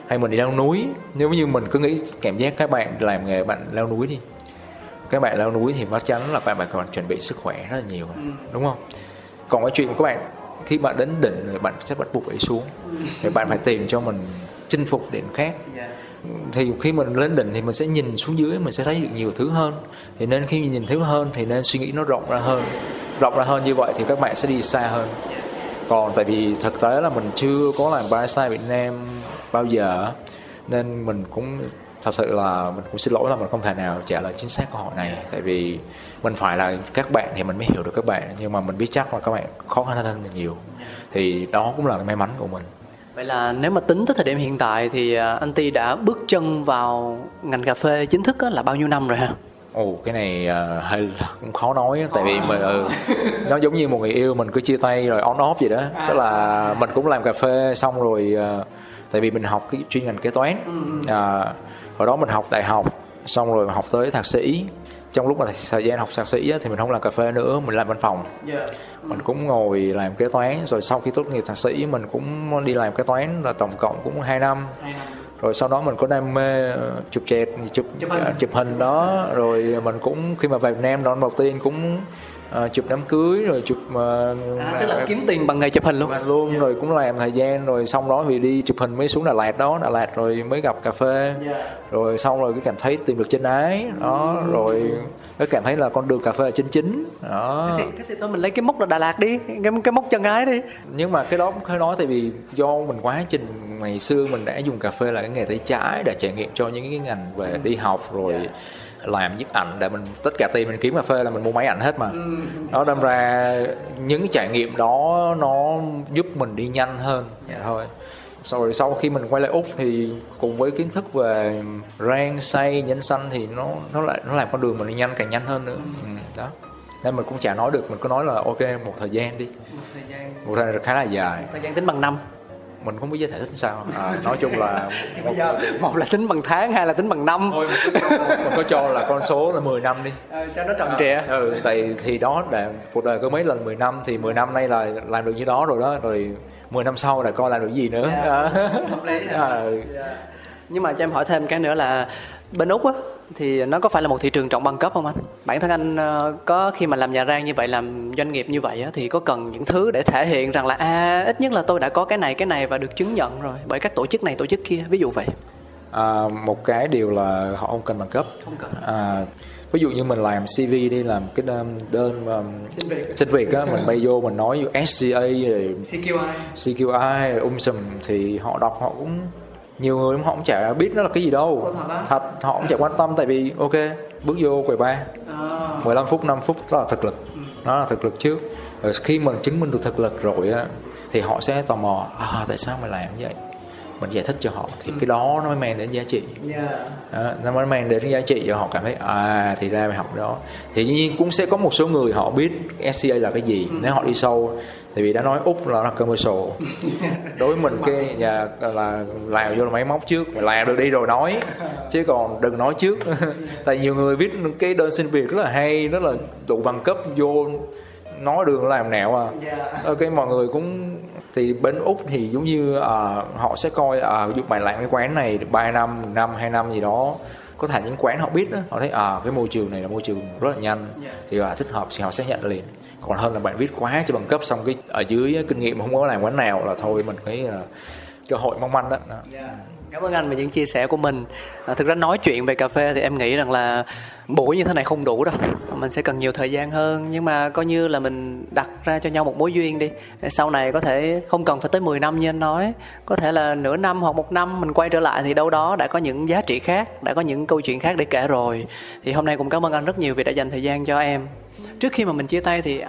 Hay mình đi leo núi, nếu như mình cứ nghĩ cảm giác các bạn làm nghề bạn leo núi đi, các bạn leo núi thì chắc chắn là các bạn cần chuẩn bị sức khỏe rất là nhiều, đúng không? Còn cái chuyện của các bạn khi bạn đến đỉnh thì bạn sẽ bắt buộc phải xuống, thì bạn phải tìm cho mình chinh phục đỉnh khác. Thì khi mình lên đỉnh thì mình sẽ nhìn xuống dưới, mình sẽ thấy được nhiều thứ hơn. Thì nên khi nhìn thứ hơn thì nên suy nghĩ nó rộng ra hơn, như vậy thì các bạn sẽ đi xa hơn. Còn tại vì thực tế là mình chưa có làm barista Việt Nam bao giờ, nên mình cũng thật sự là mình cũng xin lỗi là mình không thể nào trả lời chính xác câu hỏi này. Tại vì mình phải là các bạn thì mình mới hiểu được các bạn, nhưng mà mình biết chắc là các bạn khó khăn hơn nhiều. Thì đó cũng là cái may mắn của mình. Vậy là nếu mà tính tới thời điểm hiện tại thì anh Ti đã bước chân vào ngành cà phê chính thức là bao nhiêu năm rồi ha? Ồ, cái này hơi cũng khó nói, tại vì mình, nó giống như một người yêu mình cứ chia tay rồi on off gì đó. Tức là mình cũng làm cà phê xong rồi, tại vì mình học cái chuyên ngành kế toán, hồi đó mình học đại học xong rồi học tới thạc sĩ. Trong lúc mà thời gian học thạc sĩ thì mình không làm cà phê nữa, mình làm văn phòng. Mình cũng ngồi làm kế toán, rồi sau khi tốt nghiệp thạc sĩ mình cũng đi làm kế toán, là tổng cộng cũng 2 năm. Rồi sau đó mình có đam mê chụp hình đó, rồi mình cũng khi mà về Việt Nam đó đầu tiên cũng chụp đám cưới, rồi chụp tức là kiếm tiền bằng nghề chụp hình luôn. Rồi cũng làm thời gian, rồi xong đó vì đi chụp hình mới xuống Đà Lạt rồi mới gặp cà phê. Rồi xong rồi cứ cảm thấy tìm được chân ái đó, rồi cứ cảm thấy là con đường cà phê là chính đó. Thế thì thôi mình lấy cái mốc là Đà Lạt đi, cái mốc chân ái đi. Nhưng mà cái đó cũng hơi nói, tại vì do mình quá trình ngày xưa mình đã dùng cà phê là cái nghề tay trái, đã trải nghiệm cho những cái ngành về đi học rồi làm nhiếp ảnh, để mình tất cả tiền mình kiếm cà phê là mình mua máy ảnh hết mà. Nó đâm ra những cái trải nghiệm đó nó giúp mình đi nhanh hơn thôi. Rồi sau khi mình quay lại Úc thì cùng với kiến thức về rang, xay, nhân xanh thì nó làm con đường mình đi nhanh, càng nhanh hơn nữa. Đó. Nên mình cũng chả nói được, mình cứ nói là ok một thời gian đi. Một thời gian khá là dài. Một thời gian tính bằng năm. Mình không biết giới thể thích sao. Nói chung là một là tính bằng tháng, hai là tính bằng năm. Thôi, mình có cho là con số là 10 năm đi. Cho nó tròn trịa. Tại thì đó, cuộc đời có mấy lần 10 năm thì 10 năm nay là làm được như đó rồi đó, rồi 10 năm sau là coi làm được gì nữa. Hợp lý. Nhưng mà cho em hỏi thêm cái nữa là bên Úc á thì nó có phải là một thị trường trọng bằng cấp không anh? Bản thân anh có khi mà làm nhà rang như vậy, làm doanh nghiệp như vậy thì có cần những thứ để thể hiện rằng là ít nhất là tôi đã có cái này và được chứng nhận rồi bởi các tổ chức này tổ chức kia, ví dụ vậy? Một cái điều là họ không cần bằng cấp. Không cần. Ví dụ như mình làm CV đi, làm cái đơn xin việc á, mình bay vô mình nói SCA, CQI, sùm thì họ đọc họ cũng... Nhiều người họ cũng chả biết nó là cái gì đâu. Thật, họ cũng chả quan tâm. Tại vì ok, bước vô quầy bar 15 phút, 5 phút đó là thực lực. Nó là thực lực trước. Rồi khi mình chứng minh được thực lực rồi á, thì họ sẽ tò mò tại sao mình làm như vậy. Mình giải thích cho họ. Thì cái đó nó mới mang đến giá trị. Nó mới mang đến giá trị cho họ cảm thấy thì ra mày học đó. Thì dĩ nhiên cũng sẽ có một số người họ biết SCA là cái gì. Nếu họ đi sâu, tại vì đã nói Úc là commercial. Đối với mình cái nhà là làm vô là máy móc trước, mày làm được đi rồi nói, chứ còn đừng nói trước. Tại nhiều người viết cái đơn xin việc rất là hay, rất là đủ bằng cấp, vô nói đường làm nẹo à. Ok, mọi người cũng thì bên Úc thì giống như họ sẽ coi ví dụ mày làm cái quán này 3 năm, 5, 2 năm gì đó, có thể những quán họ biết đó, họ thấy cái môi trường này là môi trường rất là nhanh, thì thích hợp thì họ sẽ nhận liền. Còn hơn là bạn viết quá cho bằng cấp xong cái ở dưới kinh nghiệm không có làm quán nào là thôi, mình thấy cơ hội mong manh đó. Cảm ơn anh về những chia sẻ của mình. Thực ra nói chuyện về cà phê thì em nghĩ rằng là buổi như thế này không đủ đâu, mình sẽ cần nhiều thời gian hơn, nhưng mà coi như là mình đặt ra cho nhau một mối duyên đi, sau này có thể không cần phải tới 10 năm như anh nói, có thể là nửa năm hoặc một năm mình quay trở lại thì đâu đó đã có những giá trị khác, đã có những câu chuyện khác để kể rồi. Thì hôm nay cũng cảm ơn anh rất nhiều vì đã dành thời gian cho em. Trước khi mà mình chia tay thì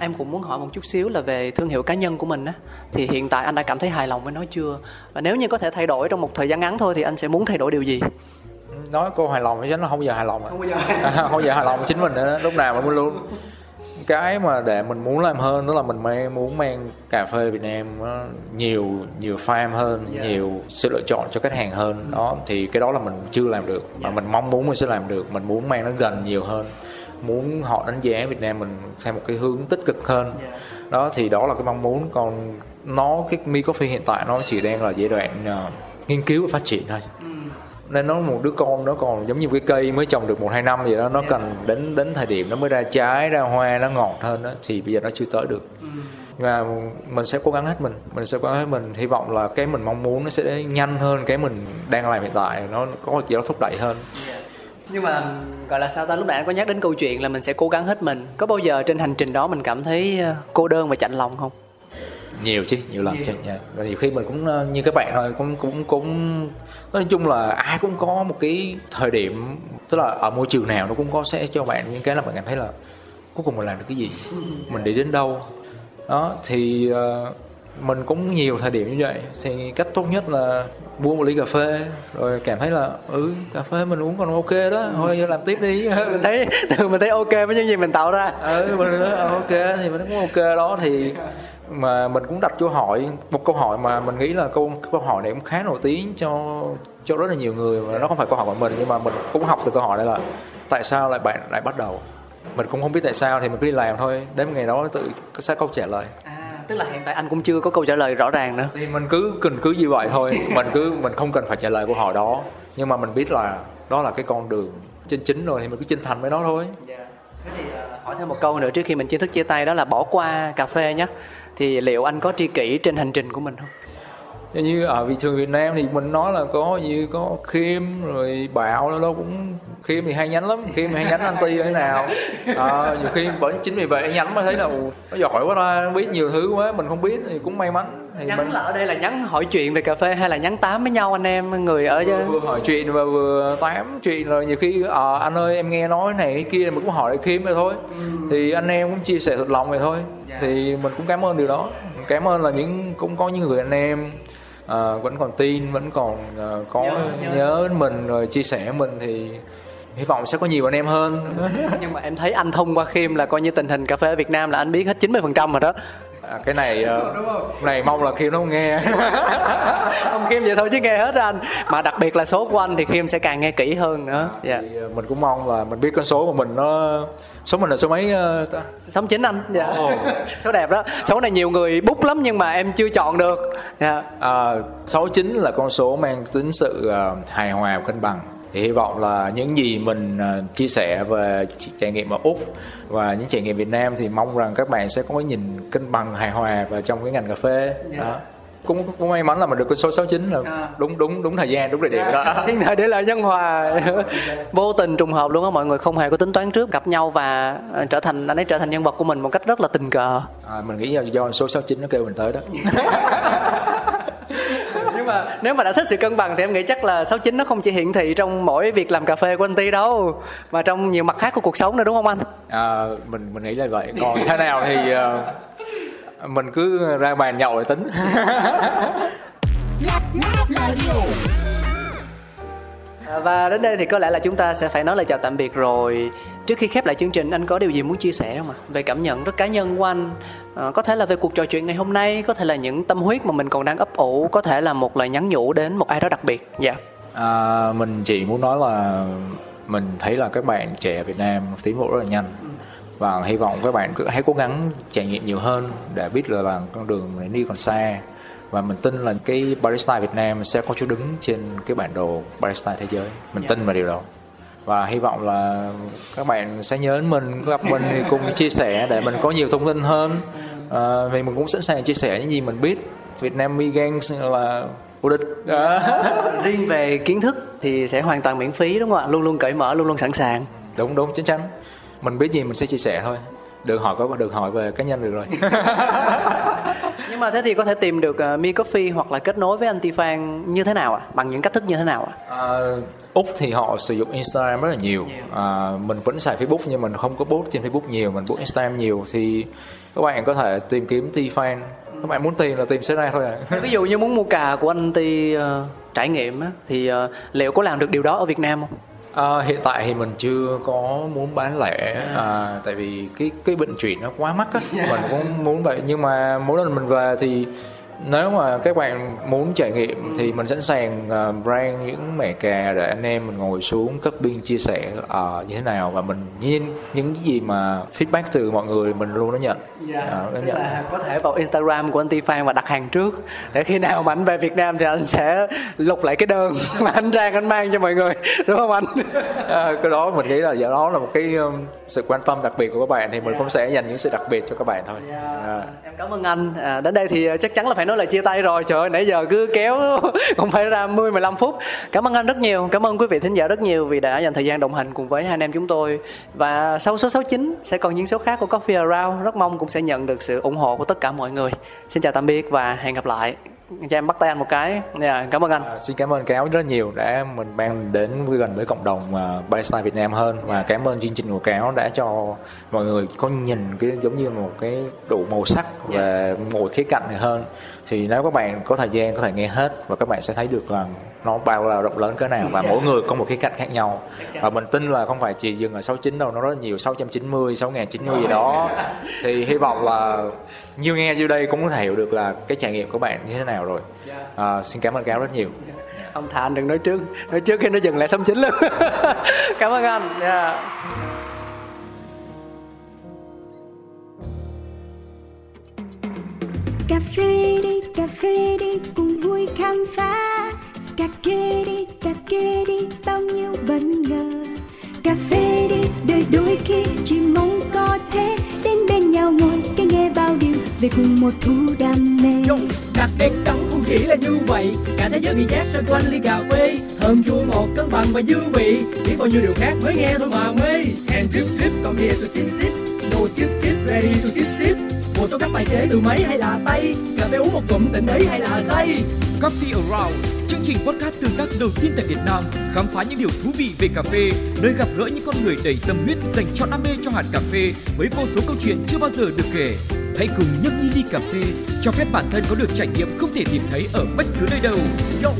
em cũng muốn hỏi một chút xíu là về thương hiệu cá nhân của mình á, thì hiện tại anh đã cảm thấy hài lòng với nó chưa, và nếu như có thể thay đổi trong một thời gian ngắn thôi thì anh sẽ muốn thay đổi điều gì? Nói cô hài lòng chứ nó không bao giờ hài lòng. Không bao giờ hài lòng chính mình nữa, lúc nào mình muốn luôn. Cái mà để mình muốn làm hơn đó là mình muốn mang cà phê Việt Nam nhiều farm hơn, nhiều sự lựa chọn cho khách hàng hơn. Đó thì cái đó là mình chưa làm được mà mình mong muốn mình sẽ làm được. Mình muốn mang nó gần nhiều hơn, muốn họ đánh giá Việt Nam mình theo một cái hướng tích cực hơn. Đó thì đó là cái mong muốn. Còn cái Mekoffee hiện tại nó chỉ đang là giai đoạn nghiên cứu và phát triển thôi. Nên nó một đứa con, nó còn giống như cái cây mới trồng được 1-2 năm vậy đó, nó cần đến thời điểm nó mới ra trái, ra hoa, nó ngọt hơn đó, thì bây giờ nó chưa tới được. Và mình sẽ cố gắng hết mình, hy vọng là cái mình mong muốn nó sẽ nhanh hơn cái mình đang làm hiện tại, nó có gì đó thúc đẩy hơn. Nhưng mà gọi là sao ta, lúc nãy anh có nhắc đến câu chuyện là mình sẽ cố gắng hết mình, có bao giờ trên hành trình đó mình cảm thấy cô đơn và chạnh lòng không? Nhiều lần chứ. Nhiều khi mình cũng như các bạn thôi, cũng nói chung là ai cũng có một cái thời điểm, tức là ở môi trường nào nó cũng có sẽ cho bạn những cái là bạn cảm thấy là cuối cùng mình làm được cái gì, mình đi đến đâu. Đó thì mình cũng nhiều thời điểm như vậy, thì cách tốt nhất là mua một ly cà phê rồi cảm thấy là cà phê mình uống còn ok đó, thôi làm tiếp đi. Mình thấy ok với những gì mình tạo ra. Mình ok thì mình cũng ok đó. Thì mà mình cũng đặt câu hỏi, một câu hỏi mà mình nghĩ là câu hỏi này cũng khá nổi tiếng cho rất là nhiều người, mà nó không phải câu hỏi của mình, nhưng mà mình cũng học từ câu hỏi này là tại sao lại bạn lại bắt đầu. Mình cũng không biết tại sao thì mình cứ đi làm thôi, đến ngày đó tự sẽ câu trả lời. Tức là hiện tại anh cũng chưa có câu trả lời rõ ràng nữa. Thì mình cứ như vậy thôi, mình không cần phải trả lời câu hỏi đó, nhưng mà mình biết là đó là cái con đường chính rồi thì mình cứ chân thành với nó thôi. Thế thì hỏi thêm một câu nữa trước khi mình chính thức chia tay, đó là bỏ qua cà phê nhé, thì liệu anh có tri kỷ trên hành trình của mình không? Như ở thị trường Việt Nam thì mình nói là có Khiêm rồi Bảo, đâu cũng Khiêm thì hay nhánh lắm, Khiêm hay nhánh anh Ti như thế nào. Nhiều khi bởi chính vì vậy nhánh mới thấy là nó giỏi quá, ra biết nhiều thứ quá mình không biết, thì cũng may mắn Thì nhắn là ở đây là nhắn hỏi chuyện về cà phê hay là nhắn tám với nhau anh em người ở chứ? Vừa hỏi chuyện và vừa tám chuyện, rồi nhiều khi anh ơi em nghe nói này cái kia, mình cũng hỏi khiêm vậy thôi. Thì anh em cũng chia sẻ thật lòng vậy thôi. Thì mình cũng cảm ơn điều đó. Cảm ơn là những cũng có những người anh em vẫn còn tin, vẫn còn có nhớ mình rồi chia sẻ mình, thì hy vọng sẽ có nhiều anh em hơn. Nhưng mà em thấy anh thông qua Khiêm là coi như tình hình cà phê ở Việt Nam là anh biết hết 90% rồi đó. Cái này này mong là Khiêm nó không nghe. Không, Khiêm vậy thôi chứ nghe hết anh. Mà đặc biệt là số của anh thì Khiêm sẽ càng nghe kỹ hơn nữa. Thì mình cũng mong là mình biết con số của mình nó. Số mình là số mấy? 69 anh. Số đẹp đó. Số này nhiều người bút lắm nhưng mà em chưa chọn được. 69 là con số mang tính sự hài hòa và cân bằng. Thì hy vọng là những gì mình chia sẻ về trải nghiệm ở Úc và những trải nghiệm Việt Nam thì mong rằng các bạn sẽ có cái nhìn cân bằng hài hòa vào trong cái ngành cà phê. Đó. Cũng may mắn là mình được con số 69 là đúng thời gian, đúng địa điểm đó. Thiên thời để lại nhân hòa. Vô tình trùng hợp luôn á, mọi người không hề có tính toán trước, gặp nhau và anh ấy trở thành nhân vật của mình một cách rất là tình cờ. Mình nghĩ do số 69 nó kêu mình tới đó. Mà nếu mà đã thích sự cân bằng thì em nghĩ chắc là 69 nó không chỉ hiển thị trong mỗi việc làm cà phê của anh Ti đâu, mà trong nhiều mặt khác của cuộc sống nữa, đúng không anh? Mình nghĩ là vậy. Còn thế nào thì mình cứ ra bàn nhậu để tính. Và đến đây thì có lẽ là chúng ta sẽ phải nói lời chào tạm biệt rồi. Trước khi khép lại chương trình, anh có điều gì muốn chia sẻ không ạ? Về cảm nhận rất cá nhân của anh, có thể là về cuộc trò chuyện ngày hôm nay, có thể là những tâm huyết mà mình còn đang ấp ủ, có thể là một lời nhắn nhủ đến một ai đó đặc biệt. Mình chỉ muốn nói là mình thấy là các bạn trẻ Việt Nam tiến bộ rất là nhanh, và hy vọng các bạn cứ hãy cố gắng trải nghiệm nhiều hơn để biết là con đường mình đi còn xa. Và mình tin là cái Barista Việt Nam sẽ có chỗ đứng trên cái bản đồ Barista thế giới. Mình tin vào điều đó. Và hy vọng là các bạn sẽ nhớ đến mình, gặp mình thì cùng chia sẻ để mình có nhiều thông tin hơn. Vì mình cũng sẵn sàng chia sẻ những gì mình biết. Việt Nam Megan là vô địch. Riêng về kiến thức thì sẽ hoàn toàn miễn phí, đúng không ạ? Luôn luôn cởi mở, luôn luôn sẵn sàng. Đúng, chính chắn. Mình biết gì mình sẽ chia sẻ thôi. Đừng hỏi về cá nhân được rồi. Nhưng mà thế thì có thể tìm được Mekoffee hoặc là kết nối với anh Ti Phan như thế nào ạ? Bằng những cách thức như thế nào ạ? Úc thì họ sử dụng Instagram rất là nhiều. Mình vẫn xài Facebook nhưng mình không có post trên Facebook nhiều, mình post Instagram nhiều. Thì các bạn có thể tìm kiếm Ti Phan. Các bạn muốn tìm là tìm sẽ ra thôi ạ. Ví dụ như muốn mua cà của anh Ti trải nghiệm thì liệu có làm được điều đó ở Việt Nam không? Hiện tại thì mình chưa có muốn bán lẻ, tại vì cái vận chuyển nó quá mắc á. Mình cũng muốn vậy, nhưng mà mỗi lần mình về thì nếu mà các bạn muốn trải nghiệm thì mình sẵn sàng brand những mẻ cà để anh em mình ngồi xuống cupping chia sẻ như thế nào, và mình nhìn những gì mà feedback từ mọi người mình luôn nó nhận. Là có thể vào Instagram của anh Ti Phan và đặt hàng trước, để khi nào mà anh về Việt Nam thì anh sẽ lục lại cái đơn mà anh Trang anh mang cho mọi người, đúng không anh? Cái đó mình nghĩ là do đó là một cái sự quan tâm đặc biệt của các bạn, thì mình cũng sẽ dành những sự đặc biệt cho các bạn thôi. Em cảm ơn anh. Đến đây thì chắc chắn là phải nói là chia tay rồi. Trời ơi, nãy giờ cứ kéo cũng phải ra 10-15 phút. Cảm ơn anh rất nhiều, cảm ơn quý vị thính giả rất nhiều vì đã dành thời gian đồng hành cùng với hai anh em chúng tôi. Và sau số 69 sẽ còn những số khác của Coffee Around, rất mong cũng sẽ nhận được sự ủng hộ của tất cả mọi người. Xin chào tạm biệt và hẹn gặp lại. Cho em bắt tay anh một cái. Cảm ơn anh. Xin cảm ơn Cáo rất nhiều đã mình mang đến gần với cộng đồng Barista Việt Nam hơn, và cảm ơn chương trình của Cáo đã cho mọi người có nhìn cái giống như một cái đủ màu sắc và mỗi khía cạnh này hơn. Thì nếu các bạn có thời gian có thể nghe hết, và các bạn sẽ thấy được là nó bao la rộng lớn cỡ nào, và mỗi người có một khía cạnh khác nhau. Và mình tin là không phải chỉ dừng ở 69 đâu, nó rất nhiều, 690, 6090 gì đó. Thì hy vọng là nhiều nghe vô đây cũng có thể hiểu được là cái trải nghiệm của bạn như thế nào rồi. Xin cảm ơn Cáo rất nhiều. Ông Thà anh đừng nói trước khi nó dừng lại 69 luôn. Cảm ơn anh. Cà phê đi cùng vui khám phá. Cà phê đi bao nhiêu bất ngờ. Cà phê đi đời đôi khi chỉ mong có thế. Đến bên nhau ngồi cái nghe bao điều về cùng một thú đam mê. Đặc biệt cấm không chỉ là như vậy, cả thế giới bị chát xoay quanh ly cà phê. Thơm chua ngọt cân bằng và dư vị, chỉ còn nhiều điều khác mới nghe thôi mà mê. And drip drip come here to sip sip, no skip skip ready to sip sip. một số các bài chế từ máy hay là tay, cà phê uống một cụm tỉnh đấy hay là say. Coffee Around, chương trình podcast tương tác đầu tiên tại Việt Nam, khám phá những điều thú vị về cà phê, nơi gặp gỡ những con người đầy tâm huyết dành trọn đam mê cho hạt cà phê với vô số câu chuyện chưa bao giờ được kể. Hãy cùng nhấp ly cà phê, cho phép bản thân có được trải nghiệm không thể tìm thấy ở bất cứ nơi đâu.